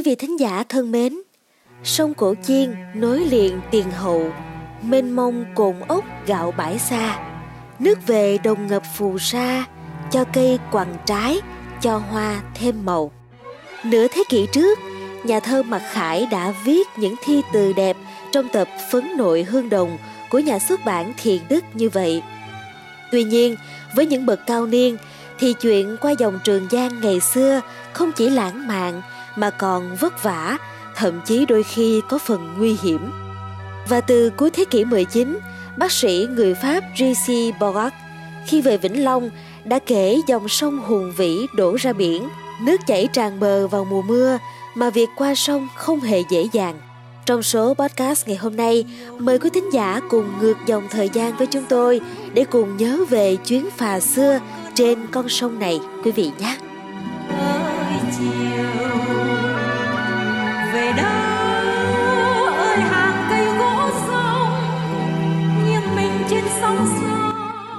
Quý vị thính giả thân mến, sông Cổ Chiên nối liền Tiền Hậu, mênh mông cồn ốc gạo bãi xa, nước về đồng ngập phù sa, cho cây quằn trái, cho hoa thêm màu. Nửa thế kỷ trước, nhà thơ Mạc Khải đã viết những thi từ đẹp trong tập Phấn Nội Hương Đồng của nhà xuất bản Thiện Đức như vậy. Tuy nhiên, với những bậc cao niên thì chuyện qua dòng Trường Giang ngày xưa không chỉ lãng mạn mà còn vất vả, thậm chí đôi khi có phần nguy hiểm. Và từ cuối thế kỷ 19, bác sĩ người Pháp J.C. Baurac khi về Vĩnh Long đã kể dòng sông hùng vĩ đổ ra biển, nước chảy tràn bờ vào mùa mưa, mà việc qua sông không hề dễ dàng. Trong số podcast ngày hôm nay, mời quý thính giả cùng ngược dòng thời gian với chúng tôi để cùng nhớ về chuyến phà xưa trên con sông này quý vị nhé.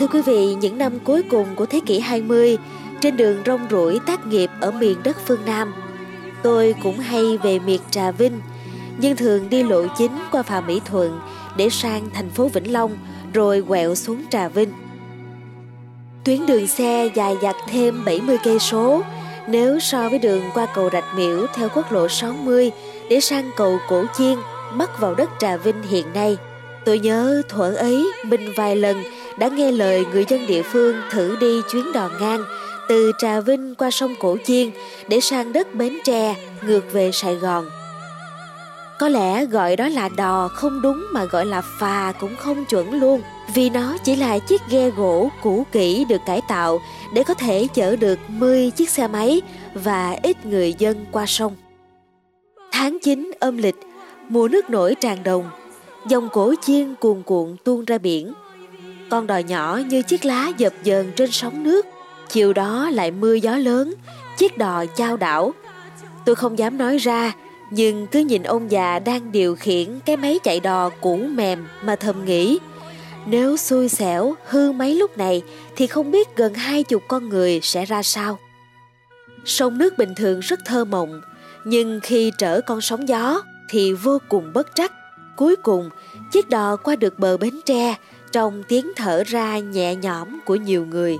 Thưa quý vị, những năm cuối cùng của thế kỷ 20, trên đường rong ruổi tác nghiệp ở miền đất phương Nam, tôi cũng hay về miệt Trà Vinh, nhưng thường đi lộ chính qua phà Mỹ Thuận để sang thành phố Vĩnh Long rồi quẹo xuống Trà Vinh. Tuyến đường xe dài dặt thêm 70 cây số nếu so với đường qua cầu Rạch Miễu theo quốc lộ 60 để sang cầu Cổ Chiên bắc vào đất Trà Vinh hiện nay. Tôi nhớ thuở ấy mình vài lần đã nghe lời người dân địa phương thử đi chuyến đò ngang từ Trà Vinh qua sông Cổ Chiên để sang đất Bến Tre ngược về Sài Gòn. Có lẽ gọi đó là đò không đúng, mà gọi là phà cũng không chuẩn luôn, vì nó chỉ là chiếc ghe gỗ cũ kỹ được cải tạo để có thể chở được 10 chiếc xe máy và ít người dân qua sông. Tháng 9 âm lịch, mùa nước nổi tràn đồng, dòng Cổ Chiên cuồn cuộn tuôn ra biển. Con đò nhỏ như chiếc lá dập dờn trên sóng nước. Chiều đó lại mưa gió lớn, chiếc đò chao đảo. Tôi không dám nói ra, nhưng cứ nhìn ông già đang điều khiển cái máy chạy đò cũ mềm mà thầm nghĩ, nếu xui xẻo hư máy lúc này thì không biết gần 20 con người sẽ ra sao. Sông nước bình thường rất thơ mộng, nhưng khi trở con sóng gió thì vô cùng bất trắc. Cuối cùng, chiếc đò qua được bờ Bến Tre trong tiếng thở ra nhẹ nhõm của nhiều người.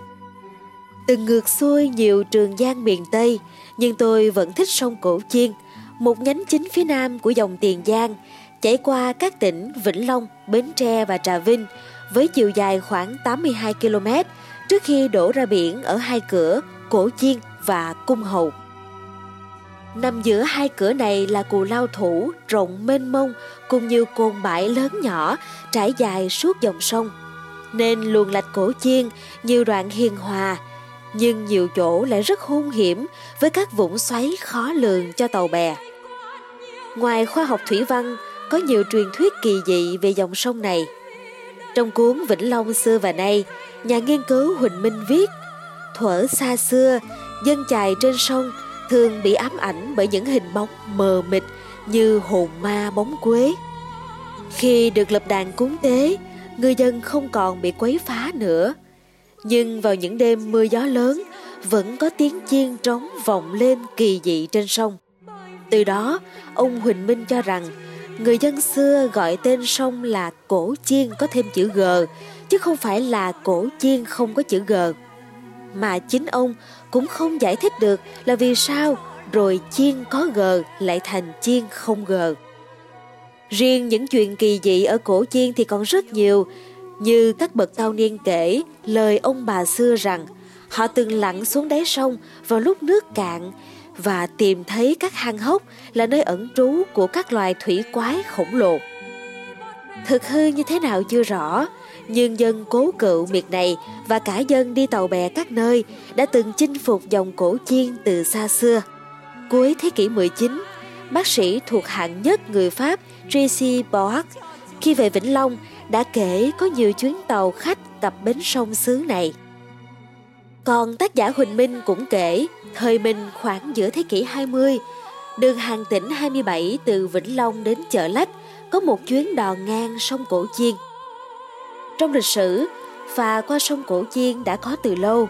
Từng ngược xuôi nhiều Trường Giang miền Tây, nhưng tôi vẫn thích sông Cổ Chiên, một nhánh chính phía nam của dòng Tiền Giang, chảy qua các tỉnh Vĩnh Long, Bến Tre và Trà Vinh với chiều dài khoảng 82 km trước khi đổ ra biển ở hai cửa Cổ Chiên và Cung Hầu. Nằm giữa hai cửa này là Cù Lao Thủ rộng mênh mông cùng nhiều cồn bãi lớn nhỏ trải dài suốt dòng sông, nên luồng lạch Cổ Chiên nhiều đoạn hiền hòa, nhưng nhiều chỗ lại rất hung hiểm với các vũng xoáy khó lường cho tàu bè. Ngoài khoa học thủy văn, có nhiều truyền thuyết kỳ dị về dòng sông này. Trong cuốn Vĩnh Long xưa và nay, nhà nghiên cứu Huỳnh Minh viết, thuở xa xưa, dân chài trên sông thường bị ám ảnh bởi những hình bóng mờ mịt như hồn ma bóng quế. Khi được lập đàn cúng tế, người dân không còn bị quấy phá nữa. Nhưng vào những đêm mưa gió lớn, vẫn có tiếng chiên trống vọng lên kỳ dị trên sông. Từ đó, ông Huỳnh Minh cho rằng, người dân xưa gọi tên sông là Cổ Chiên có thêm chữ G, chứ không phải là Cổ Chiên không có chữ G. Mà chính ông cũng không giải thích được là vì sao rồi chiên có G lại thành chiên không G. Riêng những chuyện kỳ dị ở Cổ Chiên thì còn rất nhiều, như các bậc cao niên kể lời ông bà xưa rằng họ từng lặn xuống đáy sông vào lúc nước cạn và tìm thấy các hang hốc là nơi ẩn trú của các loài thủy quái khổng lồ. Thực hư như thế nào chưa rõ, nhưng dân cố cựu miệt này và cả dân đi tàu bè các nơi đã từng chinh phục dòng Cổ Chiên từ xa xưa. Cuối thế kỷ 19, bác sĩ thuộc hạng nhất người Pháp J.C. Baurac khi về Vĩnh Long đã kể có nhiều chuyến tàu khách cặp bến sông xứ này. Còn tác giả Huỳnh Minh cũng kể, thời mình khoảng giữa thế kỷ 20, đường Hàng Tỉnh 27 từ Vĩnh Long đến Chợ Lách có một chuyến đò ngang sông Cổ Chiên. Trong lịch sử, phà qua sông Cổ Chiên đã có từ lâu,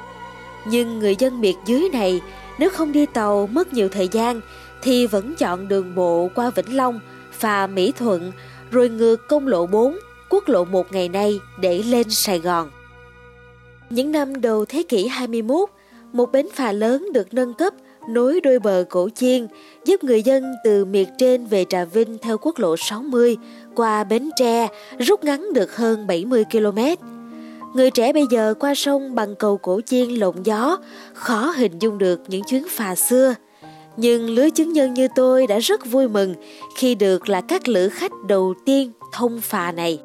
nhưng người dân miệt dưới này nếu không đi tàu mất nhiều thời gian thì vẫn chọn đường bộ qua Vĩnh Long, phà Mỹ Thuận, rồi ngược công lộ 4, quốc lộ 1 ngày nay để lên Sài Gòn. Những năm đầu thế kỷ 21, một bến phà lớn được nâng cấp nối đôi bờ Cổ Chiên, giúp người dân từ miệt trên về Trà Vinh theo quốc lộ 60 qua Bến Tre rút ngắn được hơn 70 km. Người trẻ bây giờ qua sông bằng cầu Cổ Chiên lộng gió, khó hình dung được những chuyến phà xưa. Nhưng lứa chứng nhân như tôi đã rất vui mừng khi được là các lữ khách đầu tiên thông phà này.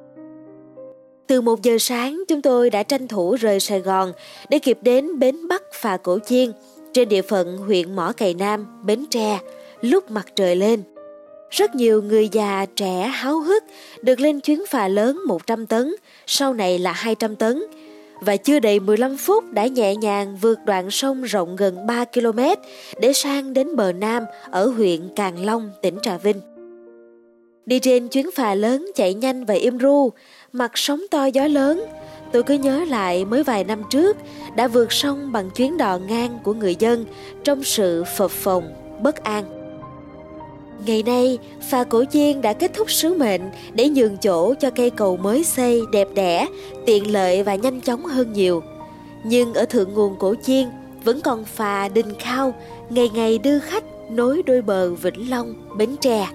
Từ 1 giờ sáng, chúng tôi đã tranh thủ rời Sài Gòn để kịp đến bến Bắc phà Cổ Chiên trên địa phận huyện Mỏ Cày Nam, Bến Tre, lúc mặt trời lên. Rất nhiều người già, trẻ háo hức được lên chuyến phà lớn 100 tấn, sau này là 200 tấn. Và chưa đầy 15 phút đã nhẹ nhàng vượt đoạn sông rộng gần 3 km để sang đến bờ Nam ở huyện Càng Long, tỉnh Trà Vinh. Đi trên chuyến phà lớn chạy nhanh và im ru, mặt sóng to gió lớn, tôi cứ nhớ lại mới vài năm trước đã vượt sông bằng chuyến đò ngang của người dân trong sự phập phồng, bất an. Ngày nay, phà Cổ Chiên đã kết thúc sứ mệnh để nhường chỗ cho cây cầu mới xây đẹp đẽ, tiện lợi và nhanh chóng hơn nhiều. Nhưng ở thượng nguồn Cổ Chiên vẫn còn phà Đình Khao, ngày ngày đưa khách nối đôi bờ Vĩnh Long, Bến Tre.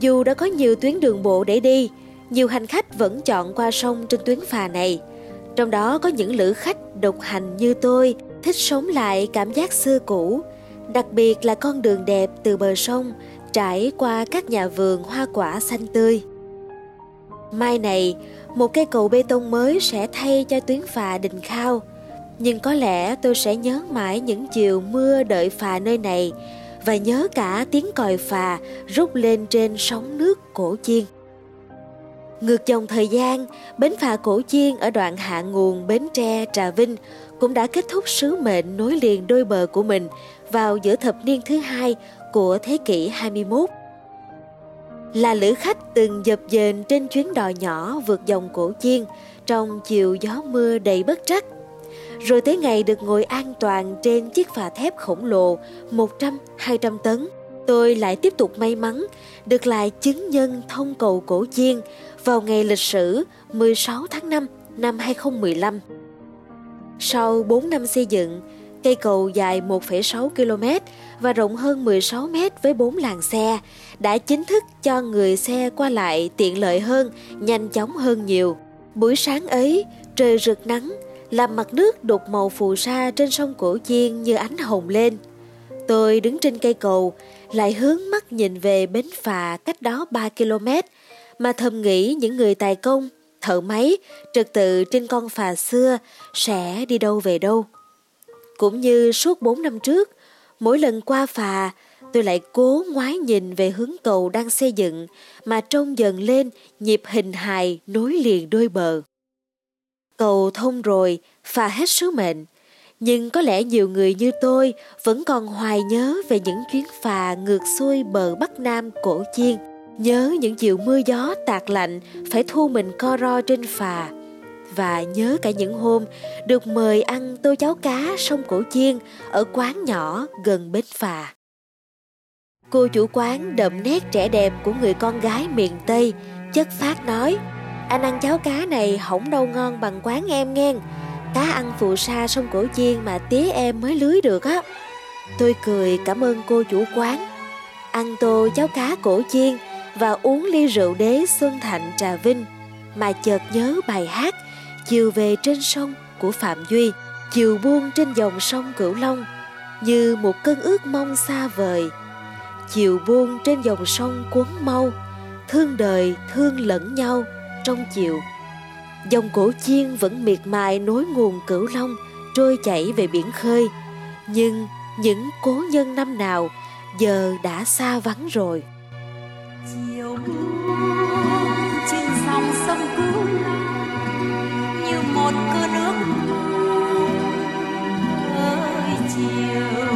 Dù đã có nhiều tuyến đường bộ để đi, nhiều hành khách vẫn chọn qua sông trên tuyến phà này. Trong đó có những lữ khách độc hành như tôi, thích sống lại cảm giác xưa cũ. Đặc biệt là con đường đẹp từ bờ sông trải qua các nhà vườn hoa quả xanh tươi. Mai này, một cây cầu bê tông mới sẽ thay cho tuyến phà Đình Khao. Nhưng có lẽ tôi sẽ nhớ mãi những chiều mưa đợi phà nơi này, và nhớ cả tiếng còi phà rút lên trên sóng nước Cổ Chiên. Ngược dòng thời gian, bến phà Cổ Chiên ở đoạn hạ nguồn Bến Tre, Trà Vinh cũng đã kết thúc sứ mệnh nối liền đôi bờ của mình vào giữa thập niên thứ 2 của thế kỷ 21. Là lữ khách từng dập dềnh trên chuyến đò nhỏ vượt dòng Cổ Chiên trong chiều gió mưa đầy bất trắc, rồi tới ngày được ngồi an toàn trên chiếc phà thép khổng lồ 100-200 tấn, tôi lại tiếp tục may mắn được lại chứng nhân thông cầu Cổ Chiên vào ngày lịch sử 16 tháng 5 năm 2015. Sau 4 năm xây dựng, cây cầu dài 1,6 km và rộng hơn 16 m với 4 làn xe đã chính thức cho người xe qua lại tiện lợi hơn, nhanh chóng hơn nhiều. Buổi sáng ấy, trời rực nắng, làm mặt nước đục màu phù sa trên sông Cổ Chiên như ánh hồng lên. Tôi đứng trên cây cầu, lại hướng mắt nhìn về bến phà cách đó 3 km, mà thầm nghĩ những người tài công, thợ máy, trật tự trên con phà xưa sẽ đi đâu về đâu. Cũng như suốt 4 năm trước, mỗi lần qua phà, tôi lại cố ngoái nhìn về hướng cầu đang xây dựng mà trông dần lên nhịp hình hài nối liền đôi bờ. Cầu thông rồi, phà hết sứ mệnh. Nhưng có lẽ nhiều người như tôi vẫn còn hoài nhớ về những chuyến phà ngược xuôi bờ Bắc Nam Cổ Chiên, nhớ những chiều mưa gió tạt lạnh phải thu mình co ro trên phà, và nhớ cả những hôm được mời ăn tô cháo cá sông Cổ Chiên ở quán nhỏ gần bến phà. Cô chủ quán đậm nét trẻ đẹp của người con gái miền Tây chất phác nói: "Anh ăn cháo cá này hổng đâu ngon bằng quán em nghe. Cá ăn phù sa sông Cổ Chiên mà tía em mới lưới được á." Tôi cười cảm ơn cô chủ quán. Ăn tô cháo cá Cổ Chiên và uống ly rượu đế Xuân Thạnh, Trà Vinh, mà chợt nhớ bài hát "Chiều về trên sông" của Phạm Duy, chiều buông trên dòng sông Cửu Long, như một cơn ước mong xa vời. Chiều buông trên dòng sông cuốn mau, thương đời thương lẫn nhau trong chiều. Dòng Cổ Chiên vẫn miệt mài nối nguồn Cửu Long trôi chảy về biển khơi, nhưng những cố nhân năm nào giờ đã xa vắng rồi. Chiều buông trên dòng sông Cửu Long như một cơn nước ơi chiều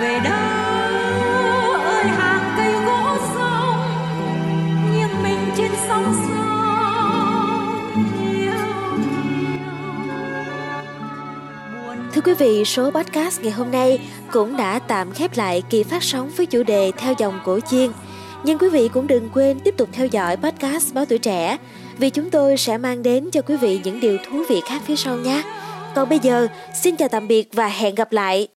về đâu. Thưa quý vị, số podcast ngày hôm nay cũng đã tạm khép lại kỳ phát sóng với chủ đề theo dòng cổ chiên. Nhưng quý vị cũng đừng quên tiếp tục theo dõi podcast Báo Tuổi Trẻ, vì chúng tôi sẽ mang đến cho quý vị những điều thú vị khác phía sau nhé. Còn bây giờ, xin chào tạm biệt và hẹn gặp lại.